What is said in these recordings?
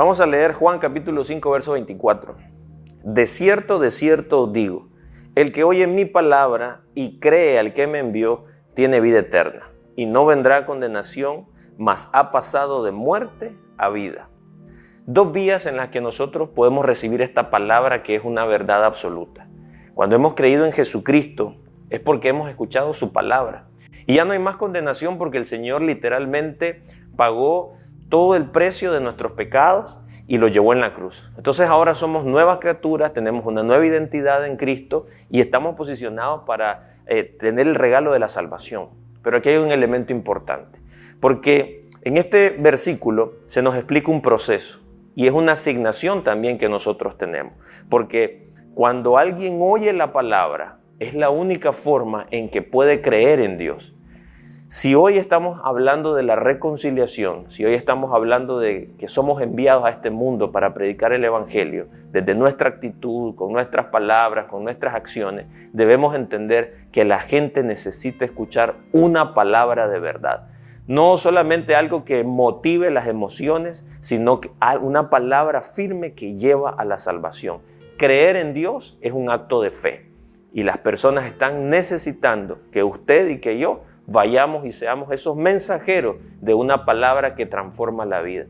Vamos a leer Juan capítulo 5, verso 24. De cierto os digo, el que oye mi palabra y cree al que me envió, tiene vida eterna y no vendrá a condenación, mas ha pasado de muerte a vida. Dos vías en las que nosotros podemos recibir esta palabra que es una verdad absoluta. Cuando hemos creído en Jesucristo es porque hemos escuchado su palabra. Y ya no hay más condenación porque el Señor literalmente pagó todo el precio de nuestros pecados y lo llevó en la cruz. Entonces ahora somos nuevas criaturas, tenemos una nueva identidad en Cristo y estamos posicionados para tener el regalo de la salvación. Pero aquí hay un elemento importante, porque en este versículo se nos explica un proceso y es una asignación también que nosotros tenemos. Porque cuando alguien oye la palabra, es la única forma en que puede creer en Dios. Si hoy estamos hablando de la reconciliación, si hoy estamos hablando de que somos enviados a este mundo para predicar el Evangelio, desde nuestra actitud, con nuestras palabras, con nuestras acciones, debemos entender que la gente necesita escuchar una palabra de verdad. No solamente algo que motive las emociones, sino una palabra firme que lleva a la salvación. Creer en Dios es un acto de fe y las personas están necesitando que usted y que yo vayamos y seamos esos mensajeros de una palabra que transforma la vida.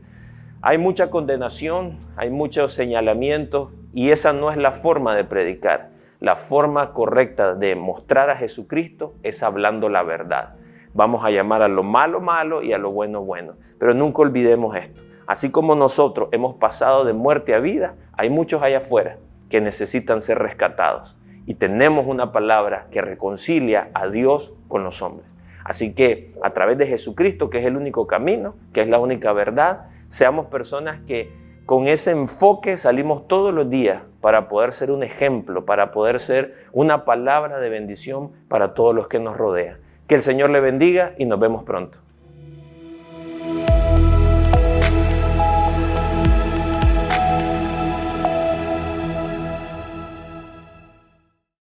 Hay mucha condenación, hay muchos señalamientos y esa no es la forma de predicar. La forma correcta de mostrar a Jesucristo es hablando la verdad. Vamos a llamar a lo malo, malo y a lo bueno, bueno. Pero nunca olvidemos esto. Así como nosotros hemos pasado de muerte a vida, hay muchos allá afuera que necesitan ser rescatados. Y tenemos una palabra que reconcilia a Dios con los hombres. Así que a través de Jesucristo, que es el único camino, que es la única verdad, seamos personas que con ese enfoque salimos todos los días para poder ser un ejemplo, para poder ser una palabra de bendición para todos los que nos rodean. Que el Señor le bendiga y nos vemos pronto.